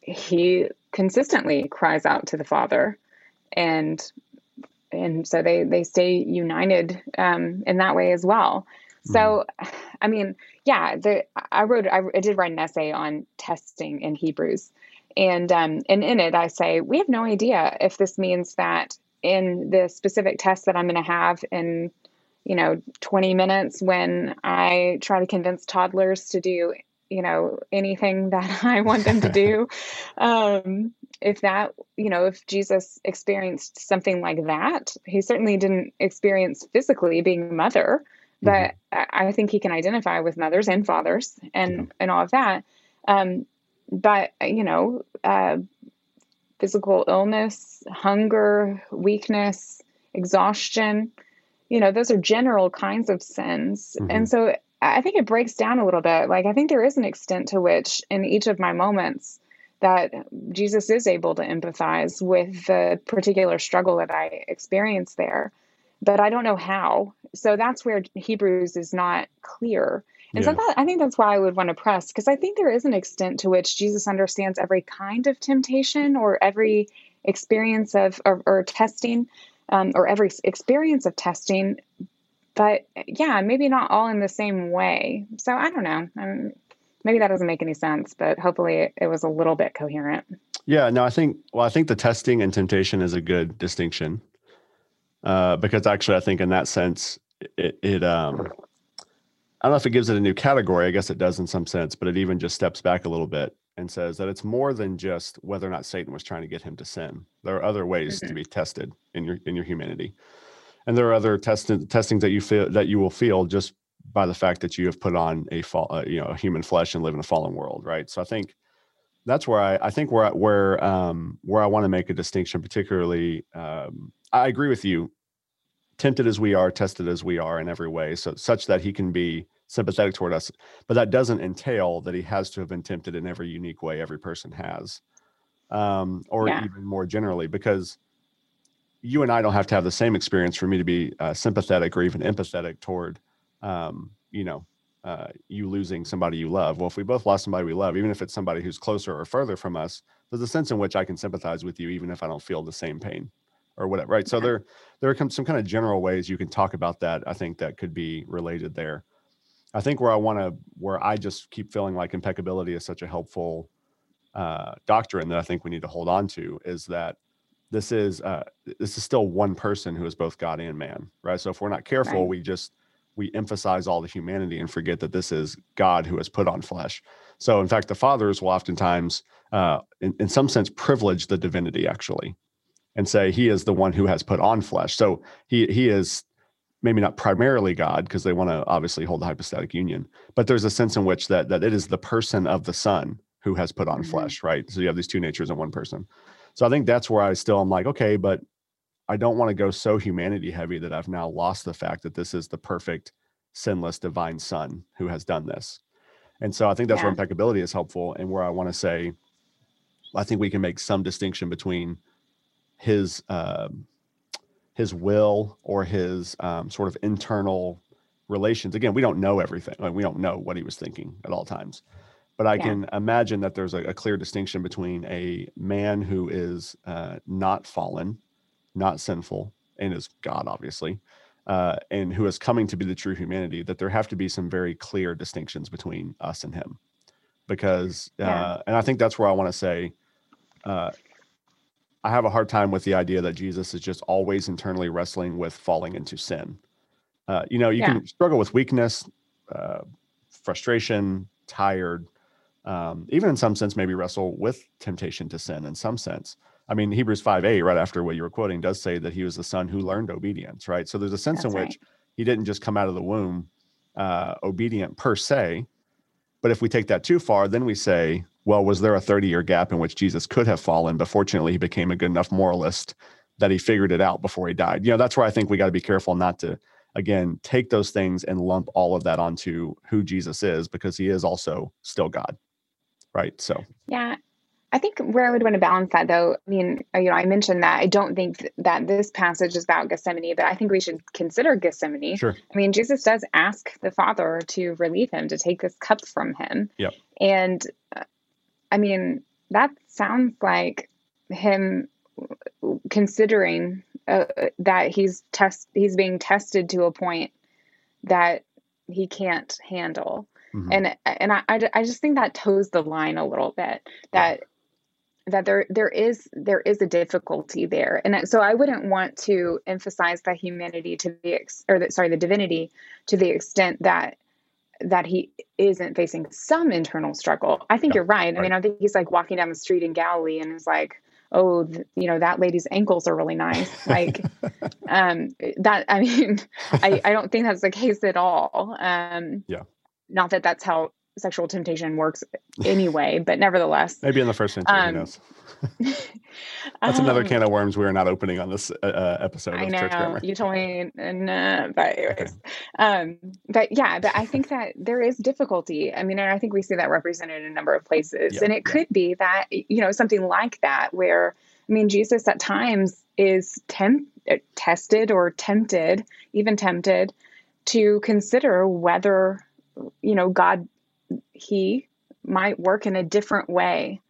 he consistently cries out to the Father. And so they stay united in that way as well. So, I did write an essay on testing in Hebrews. And in it, I say, we have no idea if this means that in the specific test that I'm going to have in, 20 minutes when I try to convince toddlers to do, anything that I want them to do, if Jesus experienced something like that. He certainly didn't experience physically being a mother, but mm-hmm. I think he can identify with mothers and fathers and all of that. Physical illness, hunger, weakness, exhaustion, those are general kinds of sins. Mm-hmm. And so I think it breaks down a little bit. Like, I think there is an extent to which in each of my moments that Jesus is able to empathize with the particular struggle that I experienced there, but I don't know how. So that's where Hebrews is not clear. And so I think that's why I would want to press, because I think there is an extent to which Jesus understands every kind of temptation or every experience of or testing or every experience of testing. But maybe not all in the same way. So I don't know. Maybe that doesn't make any sense, but hopefully it was a little bit coherent. Yeah, no, I think the testing and temptation is a good distinction because actually I think in that sense, it I don't know if it gives it a new category. I guess it does in some sense, but it even just steps back a little bit and says that it's more than just whether or not Satan was trying to get him to sin. There are other ways mm-hmm. to be tested in your humanity. And there are other testings that you will feel just by the fact that you have put on a human flesh and live in a fallen world, right? So I think that's where I think where I want to make a distinction. Particularly, I agree with you. Tempted as we are, tested as we are in every way, so such that he can be sympathetic toward us. But that doesn't entail that he has to have been tempted in every unique way every person has, even more generally, because you and I don't have to have the same experience for me to be sympathetic or even empathetic toward, you losing somebody you love. Well, if we both lost somebody we love, even if it's somebody who's closer or further from us, there's a sense in which I can sympathize with you, even if I don't feel the same pain or whatever. Right. So there are some kind of general ways you can talk about that. I think that could be related there. I think where I just keep feeling like impeccability is such a helpful doctrine that I think we need to hold on to is that this is still one person who is both God and man, right? So if we're not careful, right. we emphasize all the humanity and forget that this is God who has put on flesh. So in fact, the fathers will oftentimes, in some sense, privilege the divinity actually. and say he is the one who has put on flesh. So he is maybe not primarily God, because they want to obviously hold the hypostatic union, but there's a sense in which that it is the person of the Son who has put on flesh, right? So you have these two natures in one person. So I think that's where I still am like, okay, but I don't want to go so humanity heavy that I've now lost the fact that this is the perfect, sinless, divine Son who has done this. And so I think that's where impeccability is helpful, and where I want to say, I think we can make some distinction between his will or his sort of internal relations. Again, we don't know everything. Like, we don't know what he was thinking at all times. But I can imagine that there's a clear distinction between a man who is not fallen, not sinful, and is God, obviously, and who is coming to be the true humanity, that there have to be some very clear distinctions between us and him. Because, and I think that's where I want to say, I have a hard time with the idea that Jesus is just always internally wrestling with falling into sin. You can struggle with weakness, frustration, tired, even in some sense, maybe wrestle with temptation to sin in some sense. I mean, Hebrews 5:8, right after what you were quoting, does say that he was the Son who learned obedience, right? So there's a sense in which he didn't just come out of the womb obedient per se. But if we take that too far, then we say, well, was there a 30-year gap in which Jesus could have fallen, but fortunately he became a good enough moralist that he figured it out before he died? You know, that's where I think we got to be careful not to, again, take those things and lump all of that onto who Jesus is, because he is also still God, right? So I think where I would want to balance that, though, I mean, I mentioned that I don't think that this passage is about Gethsemane, but I think we should consider Gethsemane. Sure. I mean, Jesus does ask the Father to relieve him, to take this cup from him. Yep. And I mean, that sounds like him considering that he's being tested to a point that he can't handle. Mm-hmm. And I just think that toes the line a little bit, that there is a difficulty there. And so I wouldn't want to emphasize the humanity to the the divinity to the extent that he isn't facing some internal struggle. I think you're right. I mean, I think he's like walking down the street in Galilee and is like, oh, that lady's ankles are really nice. Like, I don't think that's the case at all. Not that that's how sexual temptation works anyway, but nevertheless. Maybe in the first century, who knows? That's another can of worms we are not opening on this episode of Church Grammar. You told me, but anyways. Okay. But I think that there is difficulty. I mean, and I think we see that represented in a number of places. Yeah, and it could be that, something like that where, I mean, Jesus at times is tested or tempted to consider whether, God, he might work in a different way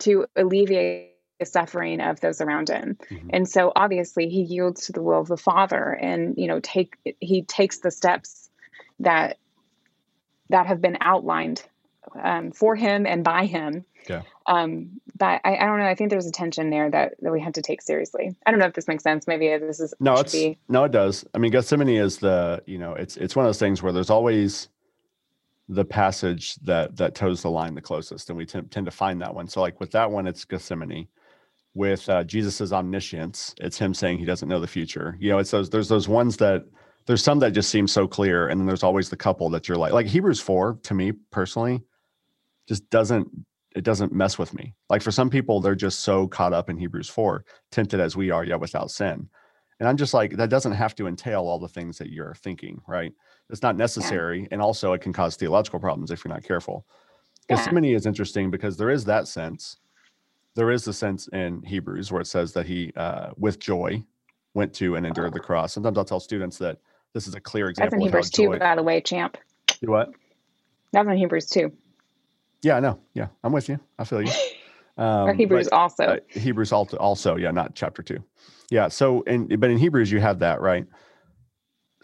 to alleviate the suffering of those around him. Mm-hmm. And so obviously he yields to the will of the Father and, he takes the steps that have been outlined for him and by him. Yeah. But I don't know. I think there's a tension there that we have to take seriously. I don't know if this makes sense. Maybe this is, no, it does. I mean, Gethsemane is it's one of those things where there's always the passage that toes the line the closest, and we tend to find that one. So like with that one, it's Gethsemane. With Jesus's omniscience, it's him saying he doesn't know the future. It's there's those ones that there's some that just seem so clear, and then there's always the couple that you're like Hebrews 4 to me personally just doesn't mess with me. Like for some people, they're just so caught up in Hebrews 4, tempted as we are, yet without sin. And I'm just like, that doesn't have to entail all the things that you're thinking, right? It's not necessary. Yeah. And also it can cause theological problems if you're not careful. Gethsemane is interesting because there is that sense. There is the sense in Hebrews where it says that he, with joy, went to and endured the cross. Sometimes I'll tell students that this is a clear example. That's in Hebrews 2, by the way, champ. You what? That's in Hebrews 2. Yeah, I know. Yeah, I'm with you. I feel you. Or Hebrews also. Hebrews also, not chapter 2. Yeah. So, but in Hebrews, you have that, right?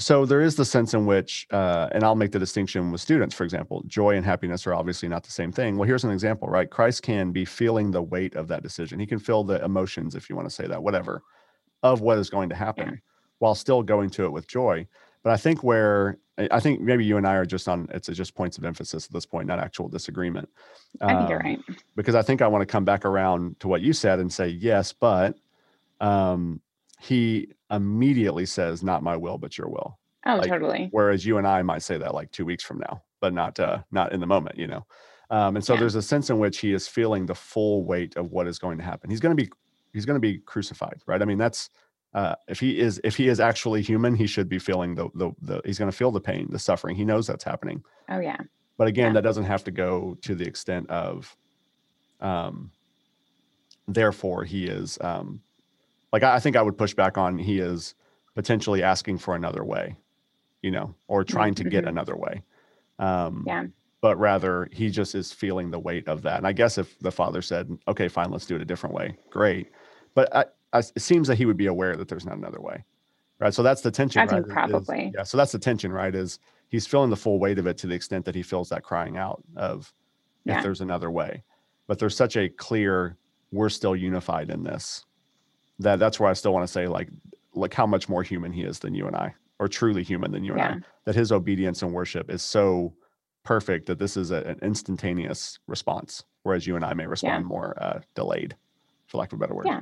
So there is the sense in which, and I'll make the distinction with students, for example, joy and happiness are obviously not the same thing. Well, here's an example, right? Christ can be feeling the weight of that decision. He can feel the emotions, if you want to say that, whatever, of what is going to happen while still going to it with joy. But I think maybe you and I are just it's just points of emphasis at this point, not actual disagreement. I think you're right. Because I think I want to come back around to what you said and say, yes, but he immediately says, "Not my will, but your will." Oh, like, totally. Whereas you and I might say that like 2 weeks from now, but not in the moment, you know? And so there's a sense in which he is feeling the full weight of what is going to happen. He's going to be crucified, right? I mean, that's, if he is actually human, he should be feeling he's going to feel the pain, the suffering. He knows that's happening. Oh yeah. But again, that doesn't have to go to the extent of, therefore he is, like, I think I would push back on, he is potentially asking for another way, you know, or trying to get another way. But rather he just is feeling the weight of that. And I guess if the father said, okay, fine, let's do it a different way, great. But it seems that he would be aware that there's not another way. Right. So that's the tension. I think probably. So that's the tension, right? Is he's feeling the full weight of it to the extent that he feels that crying out of if there's another way, but there's such a clear, we're still unified in this, that's where I still want to say, like how much more human he is than you and I, or truly human than you and I, that his obedience and worship is so perfect that this is an instantaneous response, whereas you and I may respond more delayed, for lack of a better word. Yeah.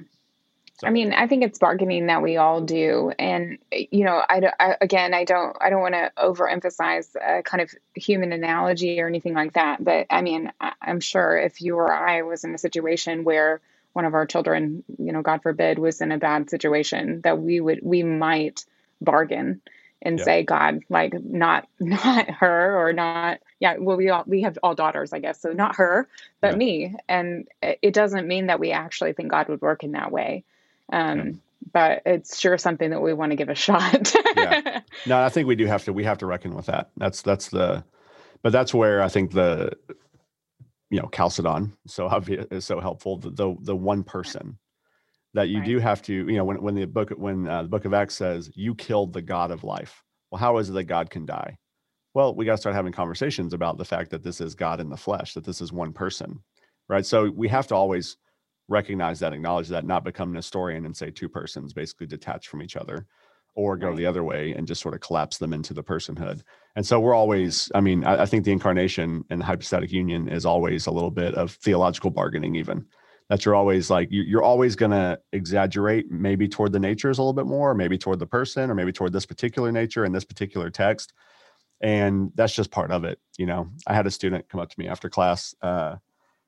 So. I mean, I think it's bargaining that we all do. And, you know, I don't want to overemphasize a kind of human analogy or anything like that. But I mean, I'm sure if you or I was in a situation where one of our children, you know, God forbid, was in a bad situation, that we might bargain and say, God, like not her, or not. Yeah. Well, we have all daughters, I guess. So not her, but me. And it doesn't mean that we actually think God would work in that way. But it's sure something that we want to give a shot. No, I think we do have to reckon with that. But that's where I think Chalcedon is so helpful. The one person that you do have to, you know, when the book of Acts says you killed the God of life. Well, how is it that God can die? Well, we got to start having conversations about the fact that this is God in the flesh, that this is one person, right? So we have to always recognize that, acknowledge that, not become Nestorian and say two persons basically detached from each other, or go the other way and just sort of collapse them into the personhood. And so we're always, I mean, I think the incarnation and the hypostatic union is always a little bit of theological bargaining, even. That you're always like, you're always going to exaggerate maybe toward the natures a little bit more, maybe toward the person, or maybe toward this particular nature in this particular text. And that's just part of it. You know, I had a student come up to me after class.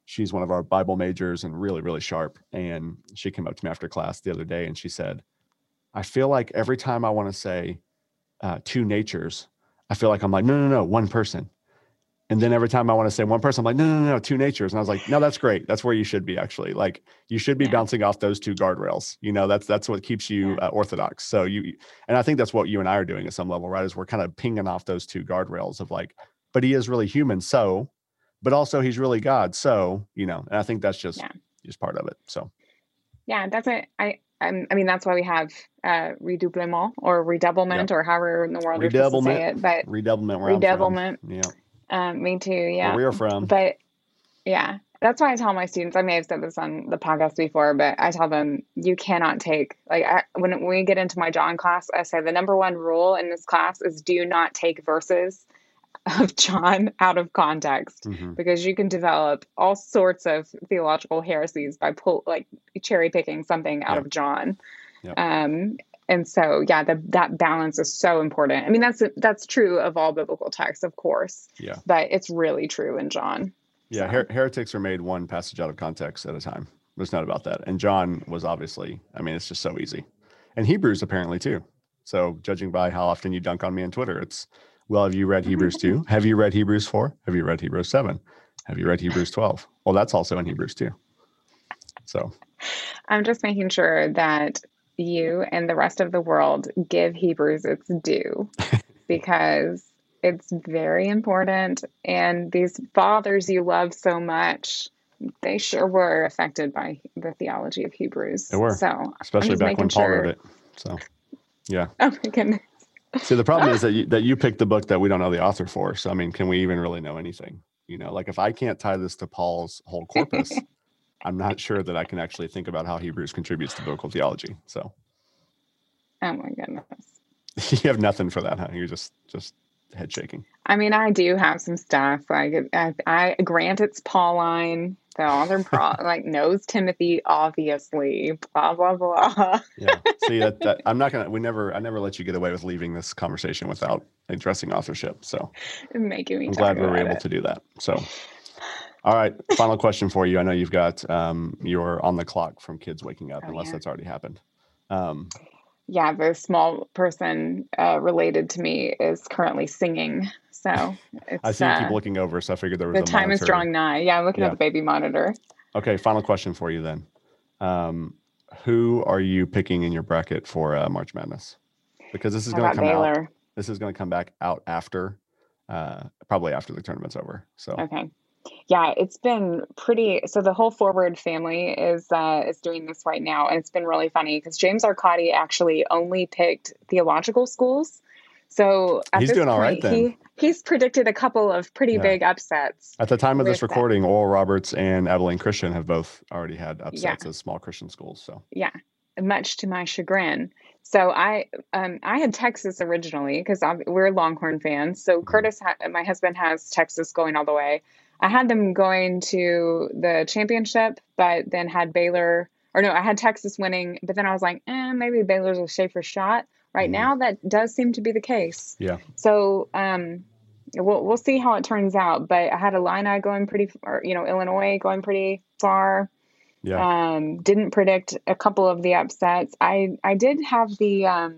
She's one of our Bible majors and really, really sharp. And she came up to me after class the other day and she said, I feel like every time I want to say two natures, I feel like I'm like, no, one person. And then every time I want to say one person, I'm like, no, two natures. And I was like, no, that's great. That's where you should be, actually. Like, you should be bouncing off those two guardrails. You know, that's what keeps you orthodox. So and I think that's what you and I are doing at some level, right? Is we're kind of pinging off those two guardrails of like, but he is really human, so, but also he's really God, so, you know. And I think that's just part of it. So. Yeah, that's it. I mean, that's why we have redoublement or redoublement or however in the world you're supposed to say it. But redoublement. Yeah. Me too. Yeah. Where we're from. But yeah, that's why I tell my students, I may have said this on the podcast before, but I tell them you cannot take, like, when we get into my John class, I say the number one rule in this class is do not take verses of John out of context, because you can develop all sorts of theological heresies by cherry picking something out of John. Yep. And so, yeah, that balance is so important. I mean, that's true of all biblical texts, of course. Yeah. But it's really true in John. Yeah. So. Heretics are made one passage out of context at a time. There's not about that. And John was obviously, I mean, it's just so easy. And Hebrews apparently too. So judging by how often you dunk on me on Twitter, it's, well, have you read Hebrews 2? Have you read Hebrews 4? Have you read Hebrews 7? Have you read Hebrews 12? Well, that's also in Hebrews 2. So. I'm just making sure that you and the rest of the world give Hebrews its due, because it's very important. And these fathers you love so much, they sure were affected by the theology of Hebrews. They were. So, especially back when Paul wrote it. So, yeah. Oh my goodness. See, the problem is that you picked the book that we don't know the author for. So, I mean, can we even really know anything? You know, like if I can't tie this to Paul's whole corpus, I'm not sure that I can actually think about how Hebrews contributes to biblical theology. So, oh my goodness, you have nothing for that, huh? You're just head shaking. I mean, I do have some stuff. Like, I grant it's Pauline. the author like knows Timothy, obviously, blah, blah, blah. Yeah. See, that I never let you get away with leaving this conversation without addressing authorship. So making me I'm glad we were able to do that. So, all right. Final question for you. I know you've got, you're on the clock from kids waking up, unless that's already happened. Yeah, the small person related to me is currently singing. So it's, I see you keep looking over, so I figured there was the time monitor. Is drawing nigh. Yeah, I'm looking at the baby monitor. Okay, final question for you then. Who are you picking in your bracket for March Madness? Because this is going to come Baylor? Out. This is going to come back out after, probably after the tournament's over. So okay. Yeah, it's been pretty. So the whole forward family is doing this right now, and it's been really funny because James Arcati actually only picked theological schools. So at he's this doing point, all right. Then he's predicted a couple of pretty big upsets. At the time of this recording, Oral Roberts and Abilene Christian have both already had upsets as small Christian schools. So yeah, much to my chagrin. So I had Texas originally because we're Longhorn fans. So Curtis, my husband, has Texas going all the way. I had them going to the championship, but then had Baylor, or no, I had Texas winning, but then I was like, maybe Baylor's a safer shot. Right now, that does seem to be the case. Yeah. So we'll see how it turns out. But I had Illinois going pretty, or Illinois going pretty far. Yeah. Didn't predict a couple of the upsets. I did have the, I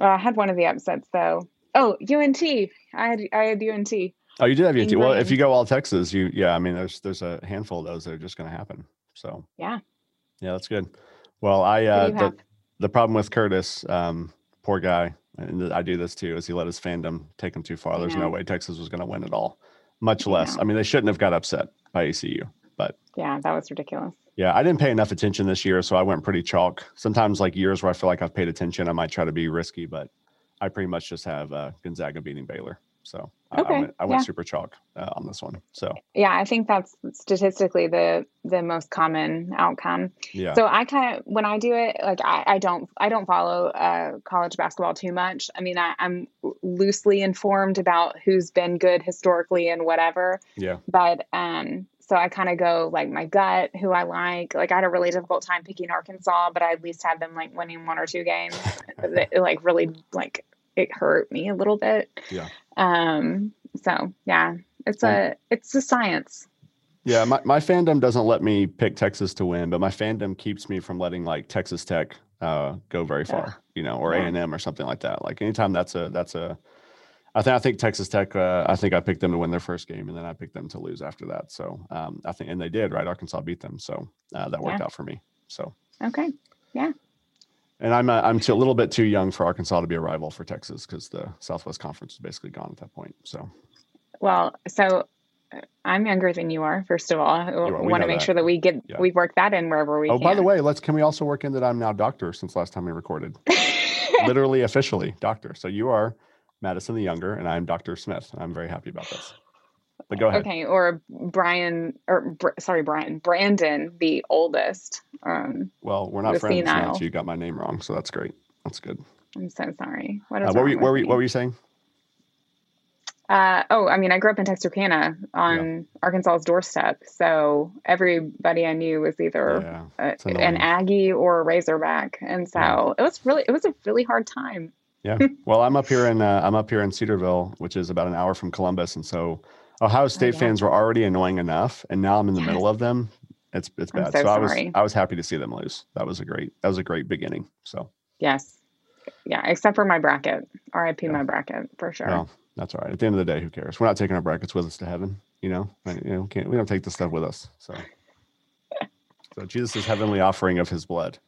had one of the upsets though. Oh, UNT. I had UNT. Oh, you did have UNT. Well, if you go all Texas, there's a handful of those that are just going to happen. So yeah, that's good. Well, the problem with Curtis, poor guy, and I do this too, is he let his fandom take him too far. There's no way Texas was going to win at all, much less. I mean, they shouldn't have got upset by ACU, but yeah, that was ridiculous. Yeah, I didn't pay enough attention this year, so I went pretty chalk. Sometimes, like years where I feel like I've paid attention, I might try to be risky, but I pretty much just have Gonzaga beating Baylor. So I went super chalk on this one. So yeah, I think that's statistically the most common outcome. Yeah. So I when I do it, like I don't follow college basketball too much. I mean, I'm loosely informed about who's been good historically and whatever. Yeah. But so I kind of go like my gut, who I like. Like I had a really difficult time picking Arkansas, but I at least had them like winning one or two games. Like really like. It hurt me a little bit. Yeah. So yeah, it's a science. Yeah. My fandom doesn't let me pick Texas to win, but my fandom keeps me from letting like Texas Tech, go very far, or A&M or something like that. Like anytime I think Texas Tech, I picked them to win their first game and then I picked them to lose after that. So, and they did, right? Arkansas beat them. So, that worked out for me. So, okay. Yeah. And I'm a little bit too young for Arkansas to be a rival for Texas because the Southwest Conference is basically gone at that point. So, so I'm younger than you are. First of all, we want to make sure that we get we work that in wherever we can. Oh, by the way, can we also work in that I'm now doctor since last time we recorded? Literally, officially, doctor. So you are Madison the Younger, and I'm Dr. Smith. I'm very happy about this. But go ahead. Okay, or Brandon, the oldest. Well, we're not friends now. So you got my name wrong, so that's great. That's good. I'm so sorry. What were you saying? I grew up in Texarkana on Arkansas's doorstep, so everybody I knew was either an Aggie or a Razorback, and so it was a really hard time. Yeah. Well, I'm up here in Cedarville, which is about an hour from Columbus, and so. Ohio State fans were already annoying enough, and now I'm in the middle of them. It's bad. So I was happy to see them lose. That was a great beginning. So yes, yeah. Except for my bracket, R.I.P. My bracket for sure. No, that's all right. At the end of the day, who cares? We're not taking our brackets with us to heaven. We don't take this stuff with us. So, so Jesus' heavenly offering of His blood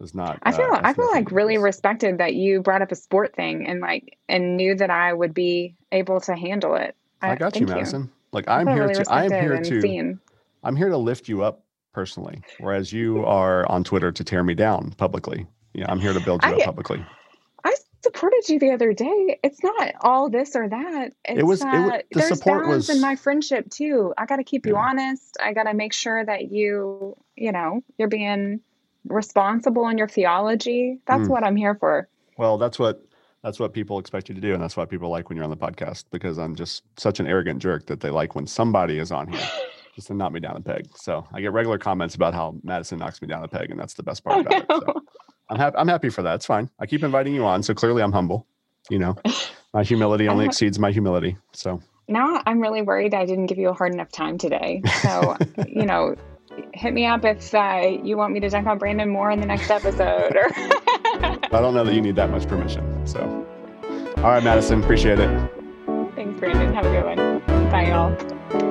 is not. I feel like really respected that you brought up a sport thing and knew that I would be able to handle it. I got you, Madison. You. I'm here to lift you up personally, whereas you are on Twitter to tear me down publicly. I'm here to build you up publicly. I supported you the other day. It's not all this or that. The support was in my friendship too. I got to keep you honest. I got to make sure that you're being responsible in your theology. That's what I'm here for. Well, that's what people expect you to do. And that's why people like when you're on the podcast, because I'm just such an arrogant jerk that they like when somebody is on here. just to knock me down a peg. So I get regular comments about how Madison knocks me down a peg, and that's the best part about it. So I'm happy for that. It's fine. I keep inviting you on, so clearly I'm humble. You know, my humility only exceeds my humility. So now I'm really worried I didn't give you a hard enough time today. So, you know, hit me up if you want me to dunk on Brandon Moore in the next episode. Or I don't know that you need that much permission. So, all right, Madison, appreciate it. Thanks, Brandon. Have a good one. Bye, y'all.